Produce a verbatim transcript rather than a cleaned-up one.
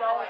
dollars.